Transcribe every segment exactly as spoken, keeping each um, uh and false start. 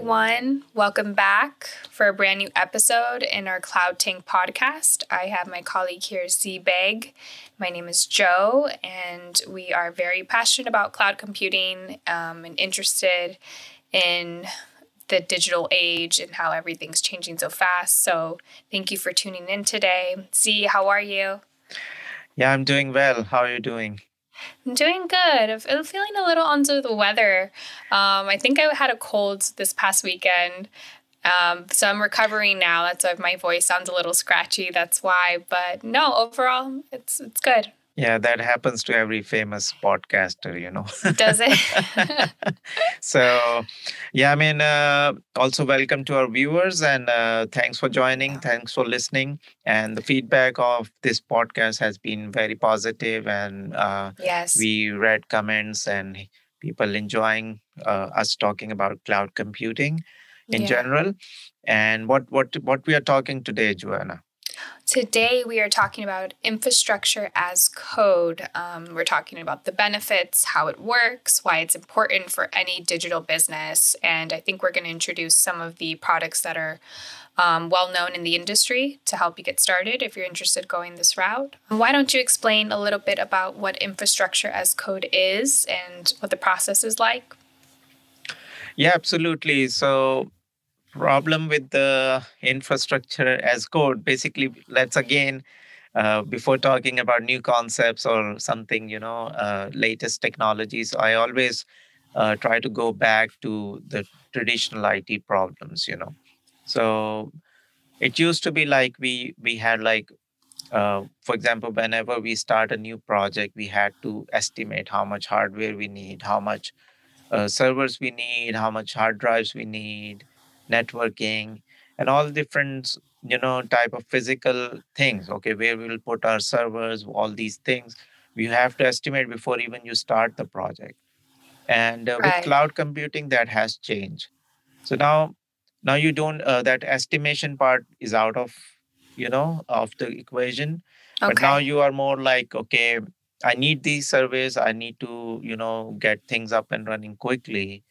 everyone. Welcome back for a brand new episode in our Cloud Tank podcast. I have my colleague here, Zee Beg. My name is Joe, and we are very passionate about cloud computing um, and interested in the digital age and how everything's changing so fast. So thank you for tuning in today. Zee, how are you? Yeah, I'm doing well. How are you doing? I'm doing good. I'm feeling a little under the weather. Um, I think I had a cold this past weekend, um, so I'm recovering now. That's why my voice sounds a little scratchy. That's why. But no, overall, it's it's good. Yeah, that happens to every famous podcaster, you know. Does it? So, yeah, I mean, uh, also welcome to our viewers and uh, thanks for joining. Thanks for listening. And the feedback of this podcast has been very positive, and uh, yes. we read comments and people enjoying uh, us talking about cloud computing in yeah. general. And what, what, what we are talking today, Joanna? Today, we are talking about infrastructure as code. Um, we're talking about the benefits, how it works, why it's important for any digital business. And I think we're going to introduce some of the products that are um, well-known in the industry to help you get started if you're interested going this route. Why don't you explain a little bit about what infrastructure as code is and what the process is like? Yeah, absolutely. So problem with the infrastructure as code, basically, let's again, uh, before talking about new concepts or something, you know, uh, latest technologies, I always uh, try to go back to the traditional I T problems, you know. So it used to be like we, we had like, uh, for example, whenever we start a new project, we had to estimate how much hardware we need, how much uh, servers we need, how much hard drives we need, networking, and all different, you know, type of physical things, okay, where we will put our servers, all these things. We have to estimate before even you start the project. And uh, right. with cloud computing, that has changed. So now, now you don't, uh, that estimation part is out of, you know, of the equation. Okay. But now you are more like, okay, I need these surveys. I need to, you know, get things up and running quickly.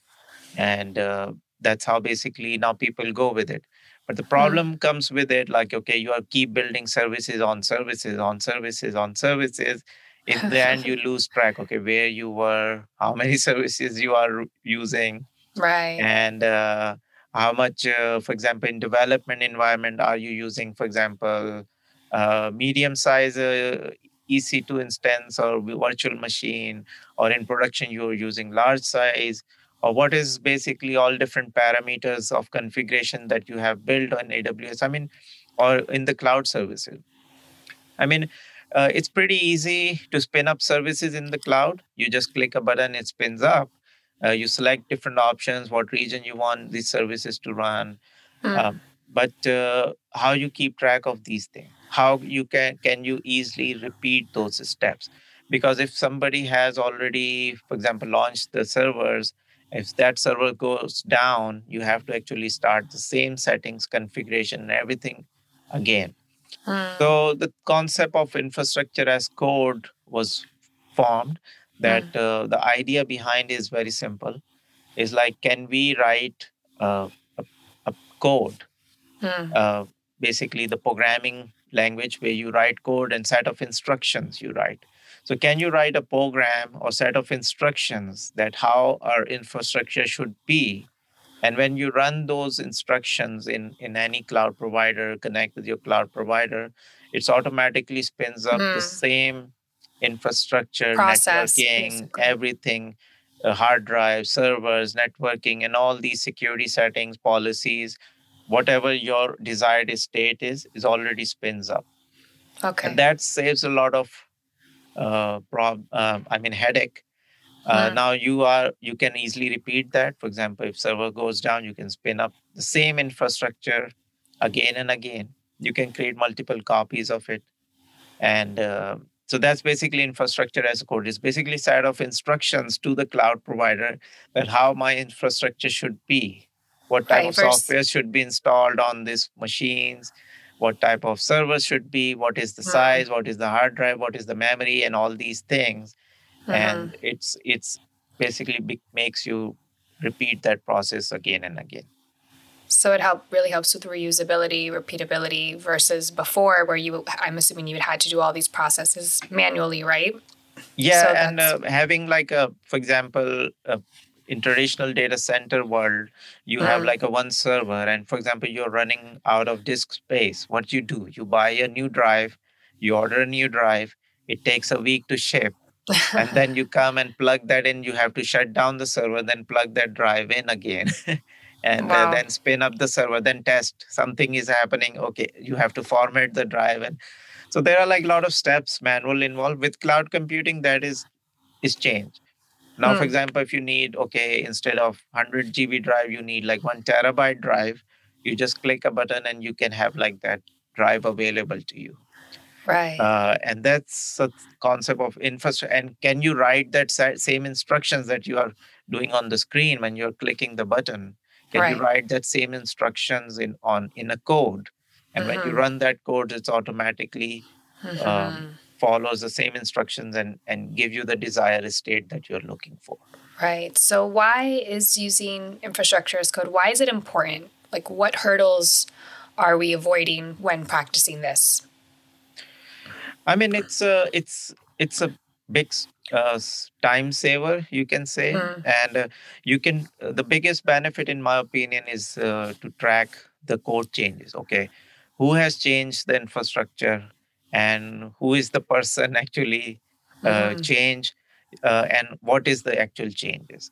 And, uh, that's how basically now people go with it. But the problem mm. comes with it, like, okay, you are keep building services on services on services on services. In the end, you lose track, okay, where you were, how many services you are using. Right. And uh, how much, uh, for example, in development environment, are you using, for example, uh, medium size uh, E C two instance or virtual machine, or in production, you're using large size. Or what is basically all different parameters of configuration that you have built on A W S, I mean, or in the cloud services. I mean, uh, it's pretty easy to spin up services in the cloud. You just click a button, it spins up. Uh, you select different options, what region you want these services to run. Mm. Um, but uh, how you keep track of these things, how you can, can you easily repeat those steps? Because if somebody has already, for example, launched the servers, if that server goes down, you have to actually start the same settings, configuration, and everything again. Mm. So the concept of infrastructure as code was formed. That mm. uh, the idea behind is very simple. It's like, can we write uh, a, a code, mm. uh, basically the programming language where you write code and set of instructions you write. So can you write a program or set of instructions that how our infrastructure should be? And when you run those instructions in, in any cloud provider, connect with your cloud provider, it's automatically spins up mm. the same infrastructure, process, networking, basically. Everything, uh, hard drive, servers, networking, and all these security settings, policies, whatever your desired state is, is already spins up. Okay. And that saves a lot of Uh, prob, uh, I mean, headache. Uh, yeah. Now you are, you can easily repeat that. For example, if server goes down, you can spin up the same infrastructure again and again. You can create multiple copies of it. And uh, so that's basically infrastructure as a code. It's basically set of instructions to the cloud provider that how my infrastructure should be, what type right, of first. software should be installed on these machines, what type of servers should be, what is the mm. size, what is the hard drive, what is the memory, and all these things. Mm-hmm. And it's it's basically be- makes you repeat that process again and again. So it help, really helps with reusability, repeatability versus before where you, I'm assuming you had to do all these processes manually, right? Yeah, so and uh, having like a, for example, a, in traditional data center world, you mm. have like a one server and for example, you're running out of disk space. What you do, you buy a new drive, you order a new drive, it takes a week to ship. And then you come and plug that in. You have to shut down the server, then plug that drive in again and wow. uh, then spin up the server, then test something is happening. Okay, you have to format the drive. And so there are like a lot of steps manual involved with cloud computing that is, is changed. Now, hmm. for example, if you need, okay, instead of one hundred gigabyte drive, you need like one terabyte drive, you just click a button and you can have like that drive available to you. Right. Uh, and that's a concept of infrastructure. And can you write that same instructions that you are doing on the screen when you're clicking the button? Can right. you write that same instructions in on in a code? And mm-hmm. when you run that code, it's automatically mm-hmm. um, follows the same instructions and, and give you the desired state that you're looking for. Right. So why is using infrastructure as code? Why is it important? Like what hurdles are we avoiding when practicing this? I mean, it's a, it's, it's a big uh, time saver, you can say. Mm. And uh, you can, uh, the biggest benefit, in my opinion, is uh, to track the code changes. Okay. Who has changed the infrastructure and who is the person actually uh, mm. change uh, and what is the actual changes?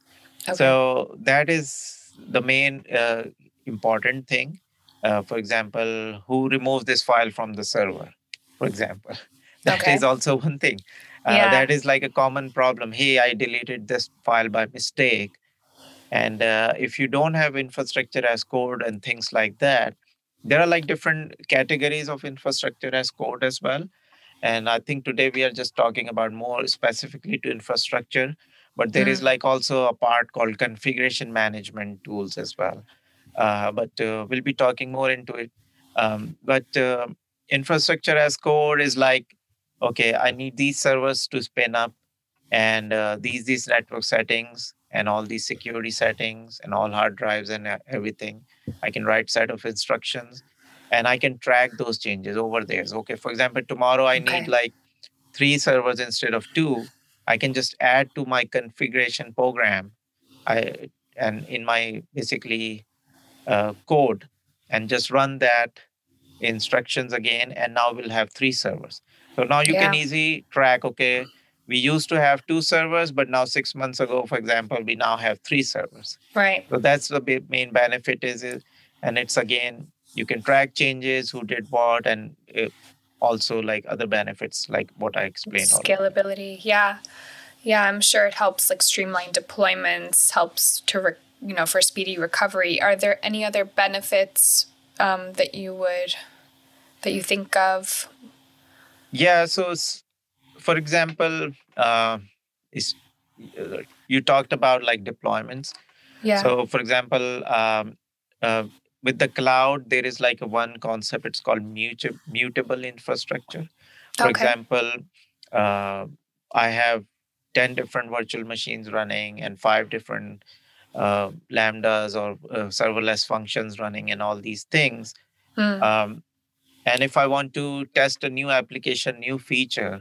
Okay. So that is the main uh, important thing. Uh, for example, who removed this file from the server, for example. That okay. is also one thing. Uh, yeah. That is like a common problem. Hey, I deleted this file by mistake. And uh, if you don't have infrastructure as code and things like that, there are like different categories of infrastructure as code as well. And I think today we are just talking about more specifically to infrastructure, but there mm. is like also a part called configuration management tools as well. Uh, but uh, we'll be talking more into it. Um, but uh, infrastructure as code is like, okay, I need these servers to spin up and uh, these, these network settings and all these security settings and all hard drives and everything. I can write set of instructions and I can track those changes over there. So, okay, for example, tomorrow I need okay. like three servers instead of two. I can just add to my configuration program I and in my basically uh, code and just run that instructions again. And now we'll have three servers. So now you yeah. can easily track, okay, we used to have two servers, but now six months ago, for example, we now have three servers. Right. So that's the main benefit is, is and it's again, you can track changes, who did what, and it, also like other benefits, like what I explained. Scalability. Yeah. Yeah. I'm sure it helps like streamline deployments, helps to, re- you know, for speedy recovery. Are there any other benefits um, that you would, that you think of? Yeah, so for example, uh, is, you talked about like deployments. Yeah. So for example, um, uh, with the cloud, there is like a one concept, it's called muta- mutable infrastructure. For okay. example, uh, I have ten different virtual machines running and five different uh, lambdas or uh, serverless functions running and all these things. Mm. Um, And if I want to test a new application, new feature,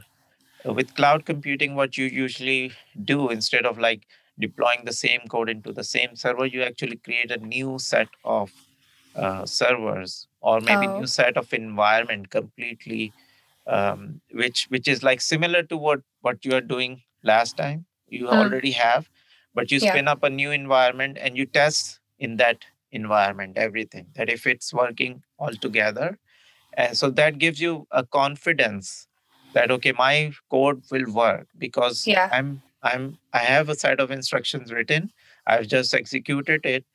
with cloud computing, what you usually do instead of like deploying the same code into the same server, you actually create a new set of uh, servers or maybe oh. new set of environment completely, um, which which is like similar to what, what you are doing last time. You mm. already have, but you spin yeah. up a new environment and you test in that environment, everything, that if it's working all together. And so that gives you a confidence that, okay, my code will work because yeah. I'm, I'm, I have a set of instructions written. I've just executed it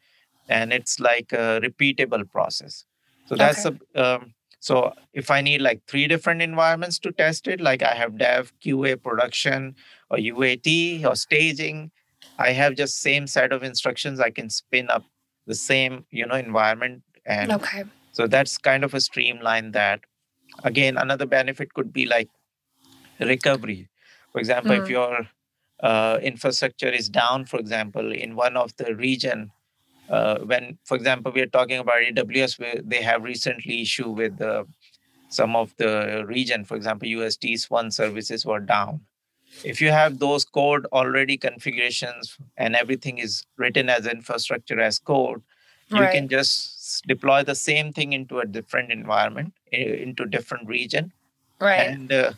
and it's like a repeatable process. So that's, okay. a, um, so if I need like three different environments to test it, like I have dev, Q A, production or U A T or staging, I have just same set of instructions. I can spin up the same, you know, environment and okay. So that's kind of a streamline that. Again, another benefit could be like recovery. For example, mm. if your uh, infrastructure is down, for example, in one of the region, uh, when, for example, we are talking about A W S, they have recently issue with uh, some of the region, for example, U S T S one services were down. If you have those code already configurations and everything is written as infrastructure as code, you right. can just deploy the same thing into a different environment, into different region. Right. And uh,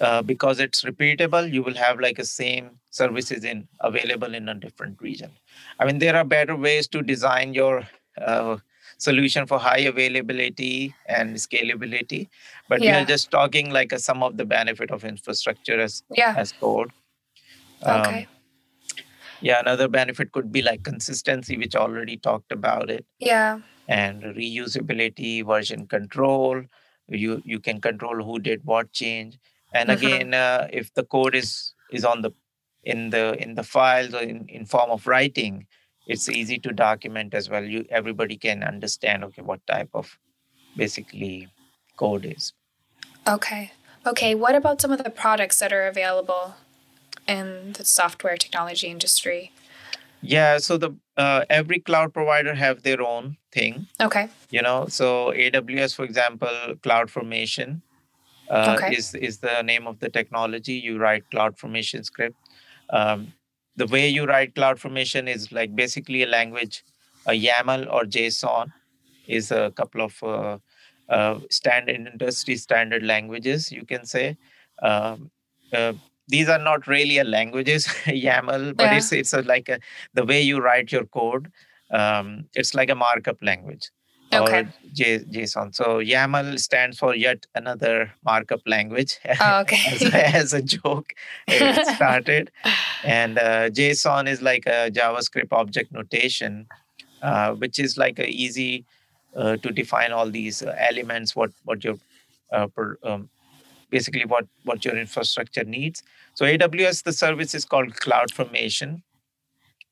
uh, because it's repeatable, you will have like a same services in available in a different region. I mean, there are better ways to design your uh, solution for high availability and scalability. But yeah. we are just talking like a, some of the benefit of infrastructure as, yeah. as code. Um, okay. Yeah, another benefit could be like consistency, which already talked about it. Yeah. And reusability, version control. You you can control who did what change. And mm-hmm. again, uh, if the code is is on the in the in the files or in, in form of writing, it's easy to document as well. You everybody can understand, okay, what type of basically code is. Okay. Okay. What about some of the products that are available in the software technology industry? Yeah, so the uh, every cloud provider have their own thing. Okay. You know, so A W S, for example, CloudFormation uh, okay. is is the name of the technology. You write CloudFormation script. Um, the way you write CloudFormation is like basically a language, a YAML or JSON is a couple of uh, uh, standard industry standard languages, you can say. Um, uh, These are not really a languages, YAML, but yeah. it's it's a, like a, the way you write your code. Um, it's like a markup language okay. or J, JSON. So YAML stands for yet another markup language. Oh, okay. as, as a joke, it started. And uh, JSON is like a JavaScript object notation, uh, which is like a easy uh, to define all these uh, elements. What what your uh, per, um, basically what, what your infrastructure needs. So A W S, the service is called CloudFormation.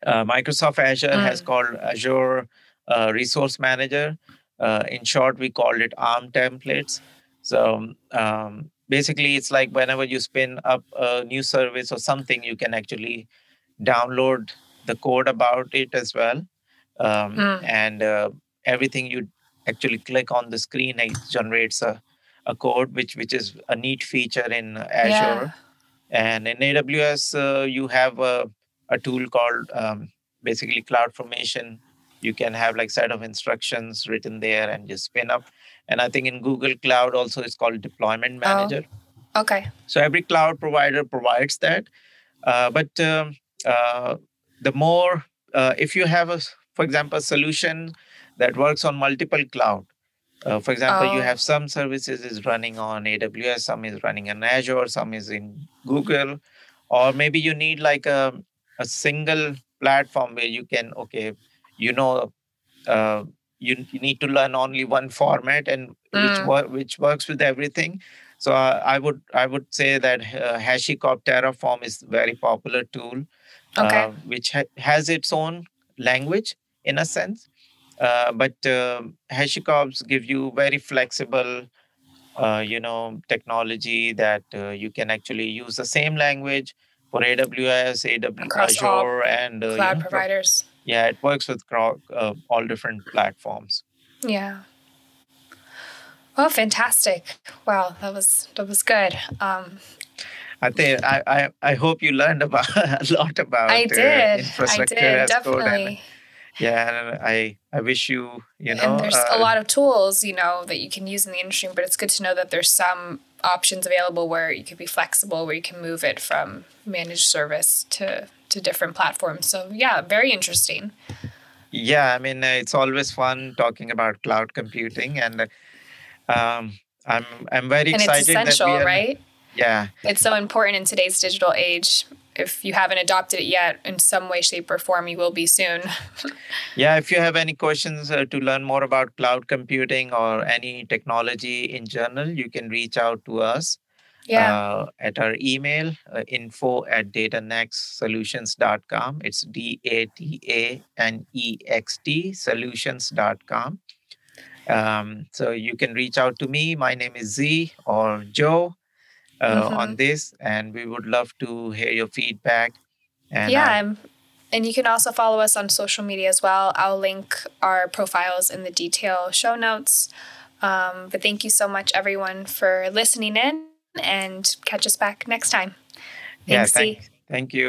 Uh, Microsoft Azure mm. has called Azure uh, Resource Manager. Uh, in short, we called it ARM templates. So um, basically, it's like whenever you spin up a new service or something, you can actually download the code about it as well. Um, mm. And uh, everything you actually click on the screen, it generates a a code, which which is a neat feature in Azure. Yeah. And in A W S, uh, you have a, a tool called um, basically CloudFormation. You can have like set of instructions written there and just spin up. And I think in Google Cloud also it's called Deployment Manager. Oh, okay. So every cloud provider provides that. Uh, but um, uh, the more, uh, if you have, a, for example, a solution that works on multiple cloud, Uh, for example, oh. you have some services is running on A W S, some is running on Azure, some is in Google, or maybe you need like a, a single platform where you can, okay, you know, uh, you, you need to learn only one format and mm. which, wor- which works with everything. So uh, I would I would say that uh, HashiCorp Terraform is a very popular tool, okay. uh, which ha- has its own language in a sense. Uh, but uh, HashiCorps give you very flexible, uh, you know, technology that uh, you can actually use the same language for A W S, A W S Azure, and uh, cloud you know, providers. Yeah, it works with uh, all different platforms. Yeah. Well, fantastic! Wow, that was that was good. Um, I think I, I I hope you learned about a lot about I did. Uh, infrastructure I did as definitely. Code and, Yeah, and I, I wish you, you know. And there's uh, a lot of tools, you know, that you can use in the industry, but it's good to know that there's some options available where you can be flexible, where you can move it from managed service to, to different platforms. So, yeah, very interesting. Yeah, I mean, uh, it's always fun talking about cloud computing. And uh, um, I'm I'm very and excited. And it's essential, that we are, right? Yeah. It's so important in today's digital age. If you haven't adopted it yet, in some way, shape, or form, you will be soon. Yeah, if you have any questions uh, to learn more about cloud computing or any technology in general, you can reach out to us yeah. uh, at our email, uh, info at datanext solutions dot com. It's D A T A N E X T, solutions dot com. Um, so you can reach out to me. My name is Zee or Joe. Uh, mm-hmm. on this, and we would love to hear your feedback. And yeah, I, I'm And you can also follow us on social media as well. I'll link our profiles in the detailed show notes. Um, but thank you so much, everyone, for listening in, and catch us back next time. Thanks, yeah, thank, Zee. Thank you.